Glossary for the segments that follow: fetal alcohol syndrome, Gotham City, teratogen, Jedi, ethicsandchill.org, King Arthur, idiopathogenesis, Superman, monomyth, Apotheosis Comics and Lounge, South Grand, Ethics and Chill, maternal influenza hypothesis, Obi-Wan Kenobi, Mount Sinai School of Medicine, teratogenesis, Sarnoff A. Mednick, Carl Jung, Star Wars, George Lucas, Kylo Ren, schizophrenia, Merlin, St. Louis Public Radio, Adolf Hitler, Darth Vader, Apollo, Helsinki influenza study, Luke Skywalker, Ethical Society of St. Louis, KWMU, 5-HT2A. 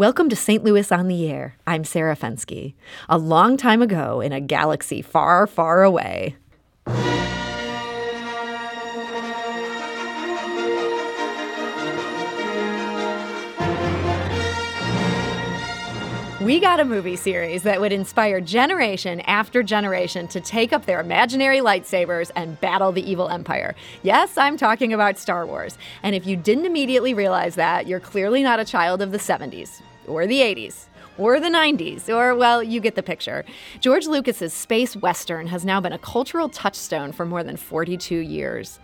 Welcome to St. Louis on the Air. I'm Sarah Fenske. A long time ago in a galaxy far, far away. We got a movie series that would inspire generation after generation to take up their imaginary lightsabers and battle the evil empire. Yes, I'm talking about Star Wars. And if you didn't immediately realize that, you're clearly not a child of the 70s or the 80s. Or the 90s, or, well, you get the picture. George Lucas's space western has now been a cultural touchstone for more than 42 years.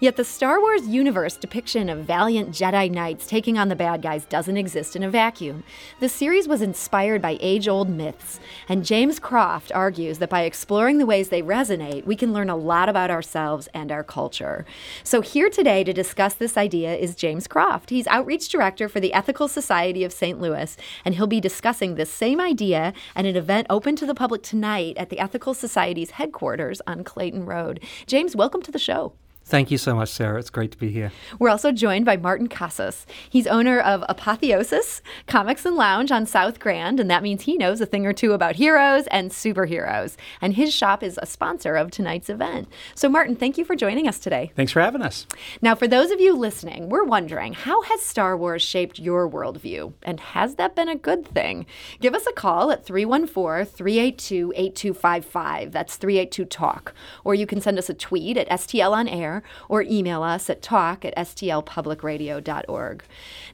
Yet the Star Wars universe depiction of valiant Jedi Knights taking on the bad guys doesn't exist in a vacuum. The series was inspired by age-old myths, and James Croft argues that by exploring the ways they resonate, we can learn a lot about ourselves and our culture. So here today to discuss this idea is James Croft. He's Outreach Director for the Ethical Society of St. Louis, and he'll be discussing this same idea at an event open to the public tonight at the Ethical Society's headquarters on Clayton Road. James, welcome to the show. Thank you so much, Sarah. It's great to be here. We're also joined by Martin Casas. He's owner of Apotheosis Comics and Lounge on South Grand, and that means he knows a thing or two about heroes and superheroes. And his shop is a sponsor of tonight's event. So, Martin, thank you for joining us today. Thanks for having us. Now, for those of you listening, we're wondering, how has Star Wars shaped your worldview? And has that been a good thing? Give us a call at 314-382-8255. That's 382-TALK. Or you can send us a tweet at STL on Air, or email us at talk@stlpublicradio.org.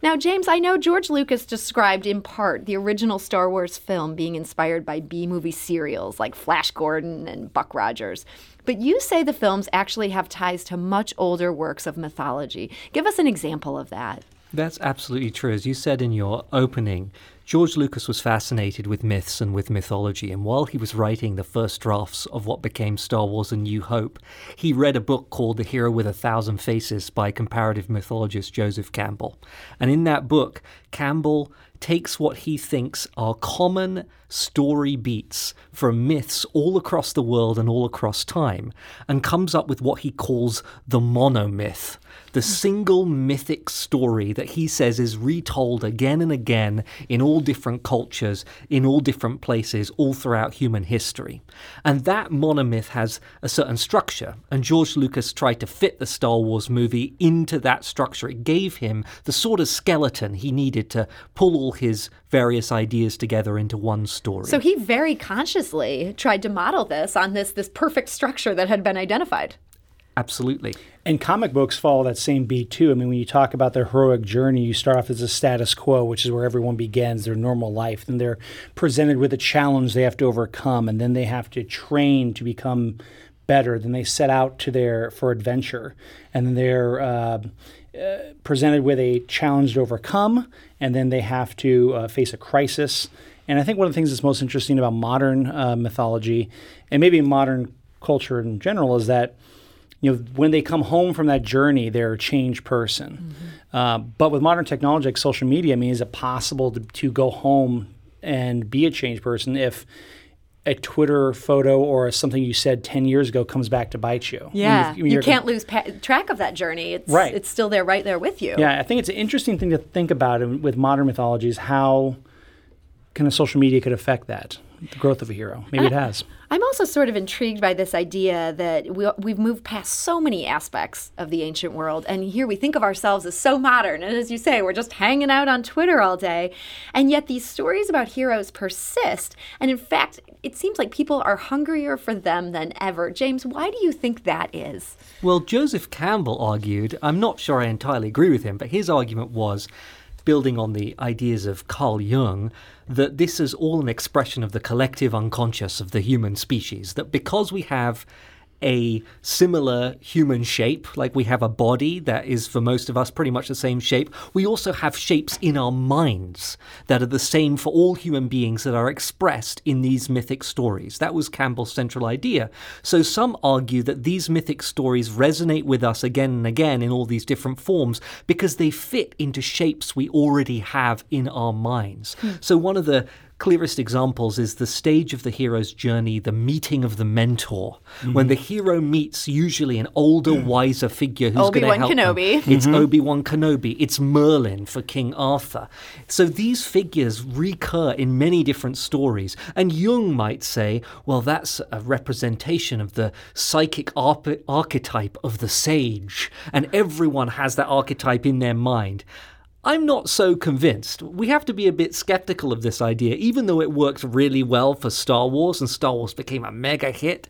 Now, James, I know George Lucas described in part the original Star Wars film being inspired by B-movie serials like Flash Gordon and Buck Rogers. But you say the films actually have ties to much older works of mythology. Give us an example of that. That's absolutely true. As you said in your opening, George Lucas was fascinated with myths and with mythology, and while he was writing the first drafts of what became Star Wars: A New Hope, he read a book called The Hero with a Thousand Faces by comparative mythologist Joseph Campbell. And in that book, Campbell takes what he thinks are common story beats from myths all across the world and all across time, and comes up with what he calls the monomyth, the single mythic story that he says is retold again and again in all different cultures, in all different places, all throughout human history. And that monomyth has a certain structure, and George Lucas tried to fit the Star Wars movie into that structure. It gave him the sort of skeleton he needed to pull all his various ideas together into one story. So he very consciously tried to model this on this perfect structure that had been identified. Absolutely. And comic books follow that same beat, too. I mean, when you talk about the heroic journey, you start off as a status quo, which is where everyone begins their normal life. Then they're presented with a challenge they have to overcome, and then they have to train to become better. Then they set out for adventure, and then they're presented with a challenge to overcome, and then they have to face a crisis. And I think one of the things that's most interesting about modern mythology, and maybe modern culture in general, is that when they come home from that journey, they're a changed person. Mm-hmm. But with modern technology like social media, I mean, is it possible to go home and be a changed person if a Twitter photo or something you said 10 years ago comes back to bite you? Yeah, you can't lose track of that journey. It's still there, right there with you. Yeah, I think it's an interesting thing to think about with modern mythology is how kind of social media could affect that. The growth of a hero. Maybe it has. I'm also sort of intrigued by this idea that we've moved past so many aspects of the ancient world, and here we think of ourselves as so modern, and as you say, we're just hanging out on Twitter all day, and yet these stories about heroes persist, and in fact, it seems like people are hungrier for them than ever. James, why do you think that is? Well, Joseph Campbell argued, I'm not sure I entirely agree with him, but his argument was, building on the ideas of Carl Jung, that this is all an expression of the collective unconscious of the human species, that because we have a similar human shape, like we have a body that is for most of us pretty much the same shape, we also have shapes in our minds that are the same for all human beings that are expressed in these mythic stories. That was Campbell's central idea. So some argue that these mythic stories resonate with us again and again in all these different forms because they fit into shapes we already have in our minds. So one of the clearest examples is the stage of the hero's journey, the meeting of the mentor. Mm-hmm. When the hero meets usually an older, wiser figure who's going to help them. It's Obi-Wan Kenobi. It's Merlin for King Arthur. So these figures recur in many different stories. And Jung might say, well, that's a representation of the psychic archetype of the sage. And everyone has that archetype in their mind. I'm not so convinced. We have to be a bit skeptical of this idea, even though it worked really well for Star Wars and Star Wars became a mega hit.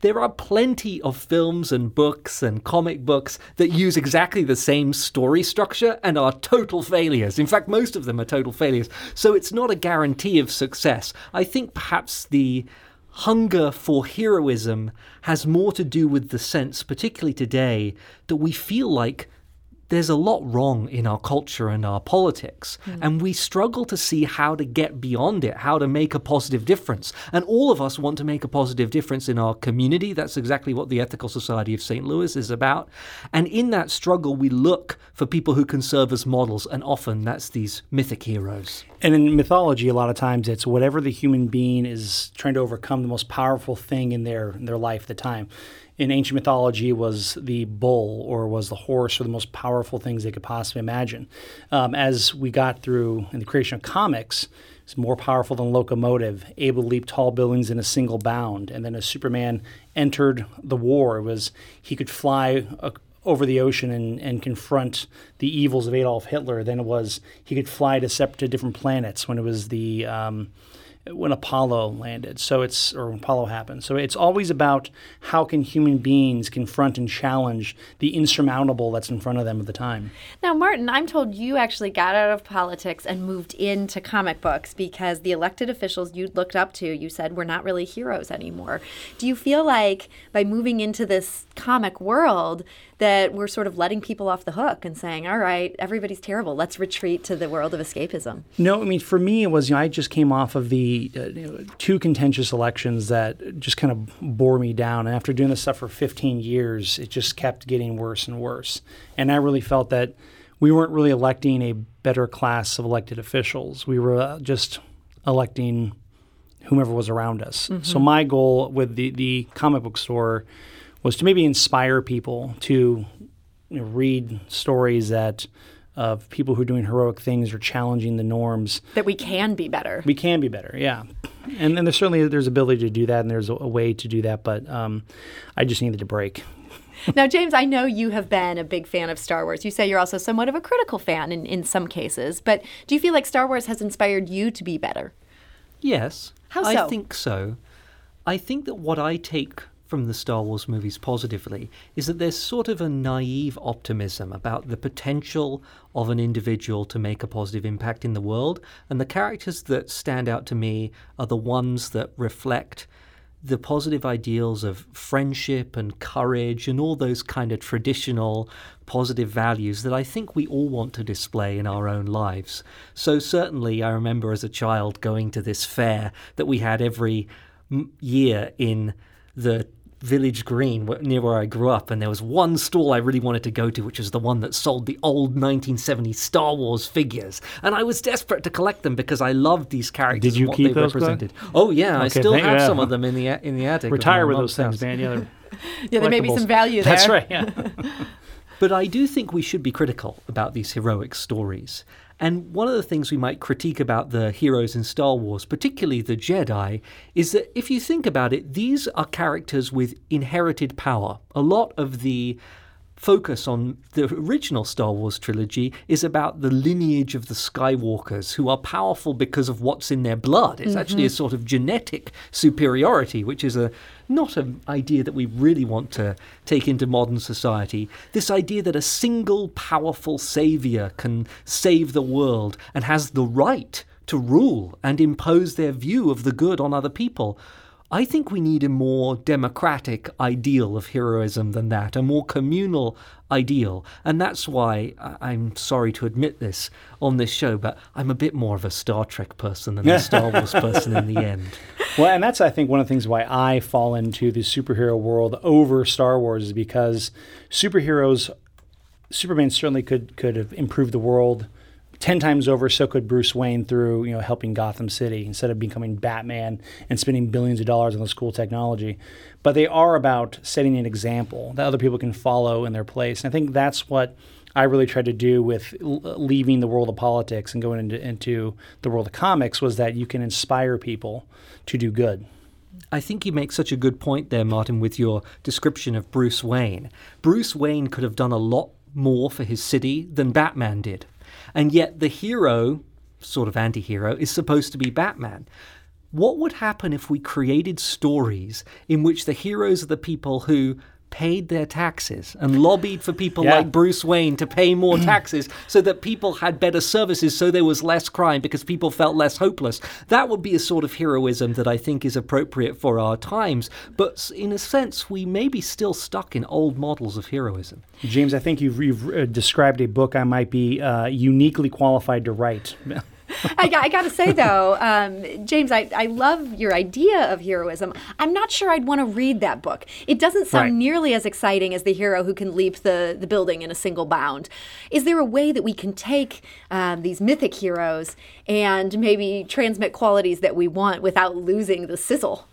There are plenty of films and books and comic books that use exactly the same story structure and are total failures. In fact, most of them are total failures. So it's not a guarantee of success. I think perhaps the hunger for heroism has more to do with the sense, particularly today, that we feel like there's a lot wrong in our culture and our politics, and we struggle to see how to get beyond it, how to make a positive difference. And all of us want to make a positive difference in our community. That's exactly what the Ethical Society of St. Louis is about. And in that struggle, we look for people who can serve as models, and often that's these mythic heroes. And in mythology, a lot of times it's whatever the human being is trying to overcome, the most powerful thing in their life at the time. In ancient mythology, was the bull or was the horse, or the most powerful things they could possibly imagine. As we got through in the creation of comics, it's more powerful than locomotive, able to leap tall buildings in a single bound. And then as Superman entered the war, he could fly over the ocean and confront the evils of Adolf Hitler. Then it was he could fly to different planets when it was the when Apollo landed, when Apollo happened. So it's always about how can human beings confront and challenge the insurmountable that's in front of them at the time. Now, Martin, I'm told you actually got out of politics and moved into comic books because the elected officials you looked up to, you said, were not really heroes anymore. Do you feel like by moving into this comic world that we're sort of letting people off the hook and saying, all right, everybody's terrible, let's retreat to the world of escapism? No, I mean, for me, it was, I just came off of the two contentious elections that just kind of bore me down. And after doing this stuff for 15 years, it just kept getting worse and worse. And I really felt that we weren't really electing a better class of elected officials. We were just electing whomever was around us. Mm-hmm. So my goal with the comic book store was to maybe inspire people to read stories of people who are doing heroic things or challenging the norms. That we can be better. We can be better, yeah. And then there's ability to do that, and there's a way to do that, but I just needed a break. Now, James, I know you have been a big fan of Star Wars. You say you're also somewhat of a critical fan in some cases, but do you feel like Star Wars has inspired you to be better? Yes. How so? I think so. I think that what I take from the Star Wars movies positively is that there's sort of a naive optimism about the potential of an individual to make a positive impact in the world. And the characters that stand out to me are the ones that reflect the positive ideals of friendship and courage and all those kind of traditional positive values that I think we all want to display in our own lives. So certainly I remember as a child going to this fair that we had every year in the village green near where I grew up, and there was one stall I really wanted to go to, which was the one that sold the old 1970 Star Wars figures, and I was desperate to collect them because I loved these characters. Did you and what keep they those represented. Back? Oh yeah, okay, I still have some of them in the attic. Retire with those things, man. Yeah, there may be some value there. That's right. Yeah. But I do think we should be critical about these heroic stories. And one of the things we might critique about the heroes in Star Wars, particularly the Jedi, is that if you think about it, these are characters with inherited power. A lot of the focus on the original Star Wars trilogy is about the lineage of the Skywalkers, who are powerful because of what's in their blood. It's actually a sort of genetic superiority, which is not an idea that we really want to take into modern society. This idea that a single powerful savior can save the world and has the right to rule and impose their view of the good on other people. I think we need a more democratic ideal of heroism than that, a more communal ideal. And that's why, I'm sorry to admit this on this show, but I'm a bit more of a Star Trek person than a Star Wars person in the end. Well, and that's, I think, one of the things why I fall into the superhero world over Star Wars, is because Superman certainly could have improved the world 10 times over, so could Bruce Wayne through, helping Gotham City instead of becoming Batman and spending billions of dollars on this cool technology. But they are about setting an example that other people can follow in their place. And I think that's what I really tried to do with leaving the world of politics and going into the world of comics, was that you can inspire people to do good. I think you make such a good point there, Martin, with your description of Bruce Wayne. Bruce Wayne could have done a lot more for his city than Batman did. And yet the hero, sort of anti-hero, is supposed to be Batman. What would happen if we created stories in which the heroes are the people who paid their taxes and lobbied for people like Bruce Wayne to pay more taxes so that people had better services, so there was less crime because people felt less hopeless? That would be a sort of heroism that I think is appropriate for our times. But in a sense, we may be still stuck in old models of heroism. James, I think you've described a book I might be uniquely qualified to write. I got to say, though, James, I love your idea of heroism. I'm not sure I'd want to read that book. It doesn't sound nearly as exciting as the hero who can leap the building in a single bound. Is there a way that we can take these mythic heroes and maybe transmit qualities that we want without losing the sizzle?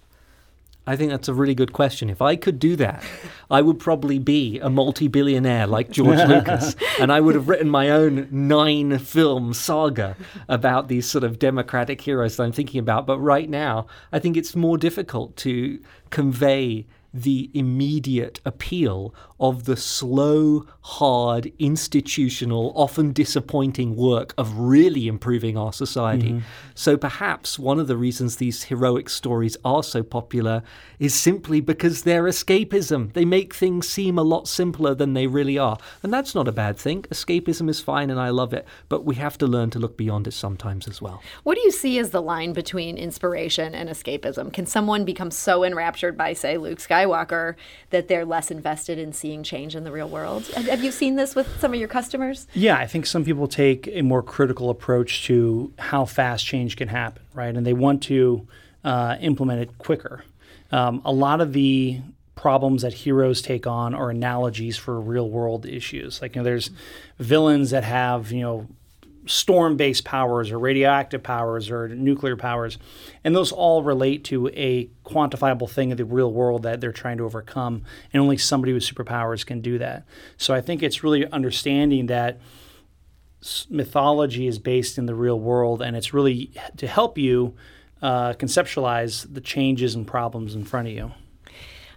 I think that's a really good question. If I could do that, I would probably be a multi-billionaire like George Lucas, and I would have written my own 9-film saga about these sort of democratic heroes that I'm thinking about. But right now, I think it's more difficult to convey the immediate appeal of the slow, hard, institutional, often disappointing work of really improving our society. Mm-hmm. So perhaps one of the reasons these heroic stories are so popular is simply because they're escapism. They make things seem a lot simpler than they really are. And that's not a bad thing. Escapism is fine and I love it, but we have to learn to look beyond it sometimes as well. What do you see as the line between inspiration and escapism? Can someone become so enraptured by, say, Luke Skywalker that they're less invested in seeing change in the real world? Have you seen this with some of your customers? Yeah, I think some people take a more critical approach to how fast change can happen, right? And they want to implement it quicker. A lot of the problems that heroes take on are analogies for real world issues. Like, there's villains that have, storm-based powers or radioactive powers or nuclear powers, and those all relate to a quantifiable thing in the real world that they're trying to overcome, and only somebody with superpowers can do that. So I think it's really understanding that mythology is based in the real world, and it's really to help you conceptualize the changes and problems in front of you.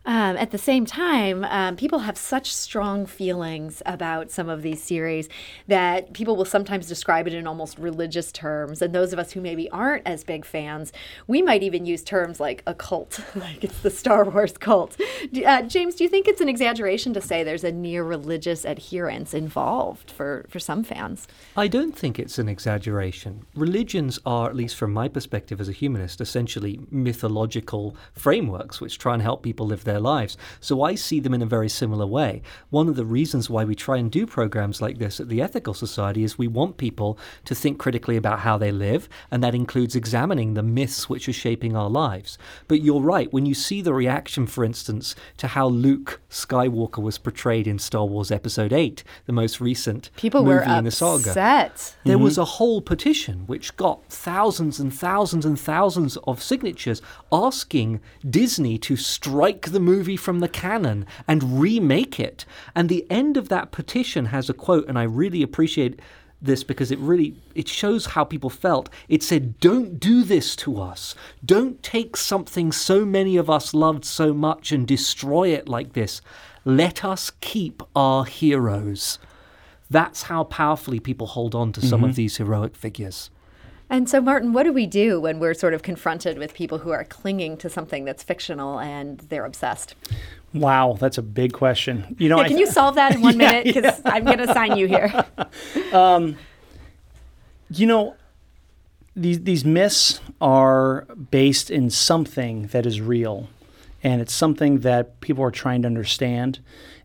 At the same time, people have such strong feelings about some of these series that people will sometimes describe it in almost religious terms. And those of us who maybe aren't as big fans, we might even use terms like a cult, like it's the Star Wars cult. James, do you think it's an exaggeration to say there's a near religious adherence involved for some fans? I don't think it's an exaggeration. Religions are, at least from my perspective as a humanist, essentially mythological frameworks which try and help people live their lives. So I see them in a very similar way. One of the reasons why we try and do programs like this at the Ethical Society is we want people to think critically about how they live, and that includes examining the myths which are shaping our lives. But you're right, when you see the reaction, for instance, to how Luke Skywalker was portrayed in Star Wars Episode 8, the most recent movie in the saga. People were upset. There was a whole petition which got thousands and thousands and thousands of signatures asking Disney to strike the movie from the canon and remake it. And the end of that petition has a quote, and I really appreciate this because it shows how people felt. It said, "Don't do this to us. Don't take something so many of us loved so much and destroy it like this. Let us keep our heroes." That's how powerfully people hold on to some of these heroic figures. And so, Martin, what do we do when we're sort of confronted with people who are clinging to something that's fictional and they're obsessed? Wow, that's a big question. Can you solve that in one minute? Because I'm going to sign you here. These myths are based in something that is real, and it's something that people are trying to understand.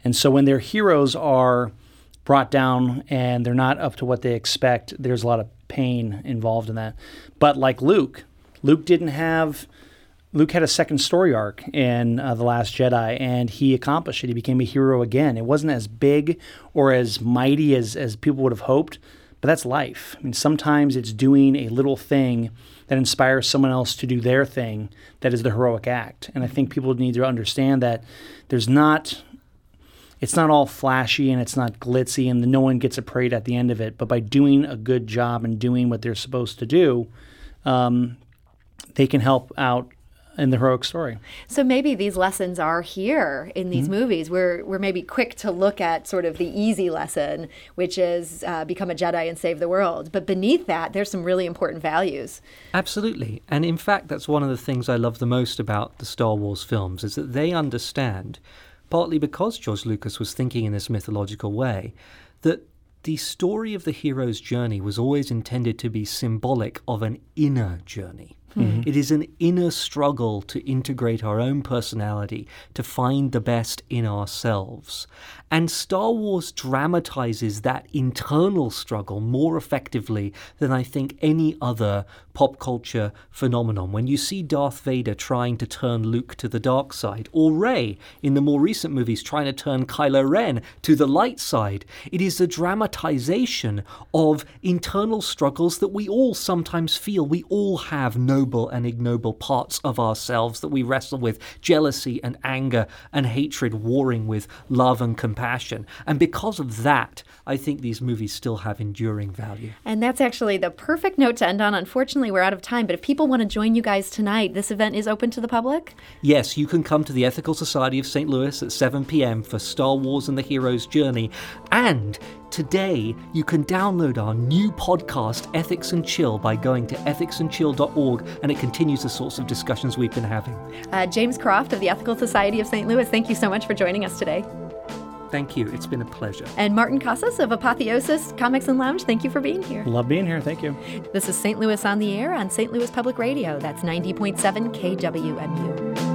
And so when their heroes are brought down and they're not up to what they expect, there's a lot of pain involved in that. But like Luke had a second story arc in The Last Jedi, and he accomplished it. He became a hero again. It wasn't as big or as mighty as people would have hoped, But that's life. I mean, sometimes it's doing a little thing that inspires someone else to do their thing that is the heroic act. And I think people need to understand that it's not all flashy and it's not glitzy and no one gets a parade at the end of it. But by doing a good job and doing what they're supposed to do, they can help out in the heroic story. So maybe these lessons are here in these movies. We're maybe quick to look at sort of the easy lesson, which is become a Jedi and save the world. But beneath that, there's some really important values. Absolutely. And in fact, that's one of the things I love the most about the Star Wars films, is that they understand, partly because George Lucas was thinking in this mythological way, that the story of the hero's journey was always intended to be symbolic of an inner journey. Mm-hmm. It is an inner struggle to integrate our own personality, to find the best in ourselves. And Star Wars dramatizes that internal struggle more effectively than I think any other pop culture phenomenon. When you see Darth Vader trying to turn Luke to the dark side, or Rey in the more recent movies trying to turn Kylo Ren to the light side, it is a dramatization of internal struggles that we all sometimes feel. We all have noble and ignoble parts of ourselves that we wrestle with, jealousy and anger and hatred, warring with love and compassion. And because of that, I think these movies still have enduring value. And that's actually the perfect note to end on. Unfortunately, we're out of time, but if people want to join you guys tonight, this event is open to the public? Yes, you can come to the Ethical Society of St. Louis at 7 p.m. for Star Wars and the Hero's Journey. And today, you can download our new podcast, Ethics and Chill, by going to ethicsandchill.org, and it continues the sorts of discussions we've been having. James Croft of the Ethical Society of St. Louis, thank you so much for joining us today. Thank you. It's been a pleasure. And Martin Casas of Apotheosis Comics and Lounge, thank you for being here. Love being here. Thank you. This is St. Louis on the Air on St. Louis Public Radio. That's 90.7 KWMU.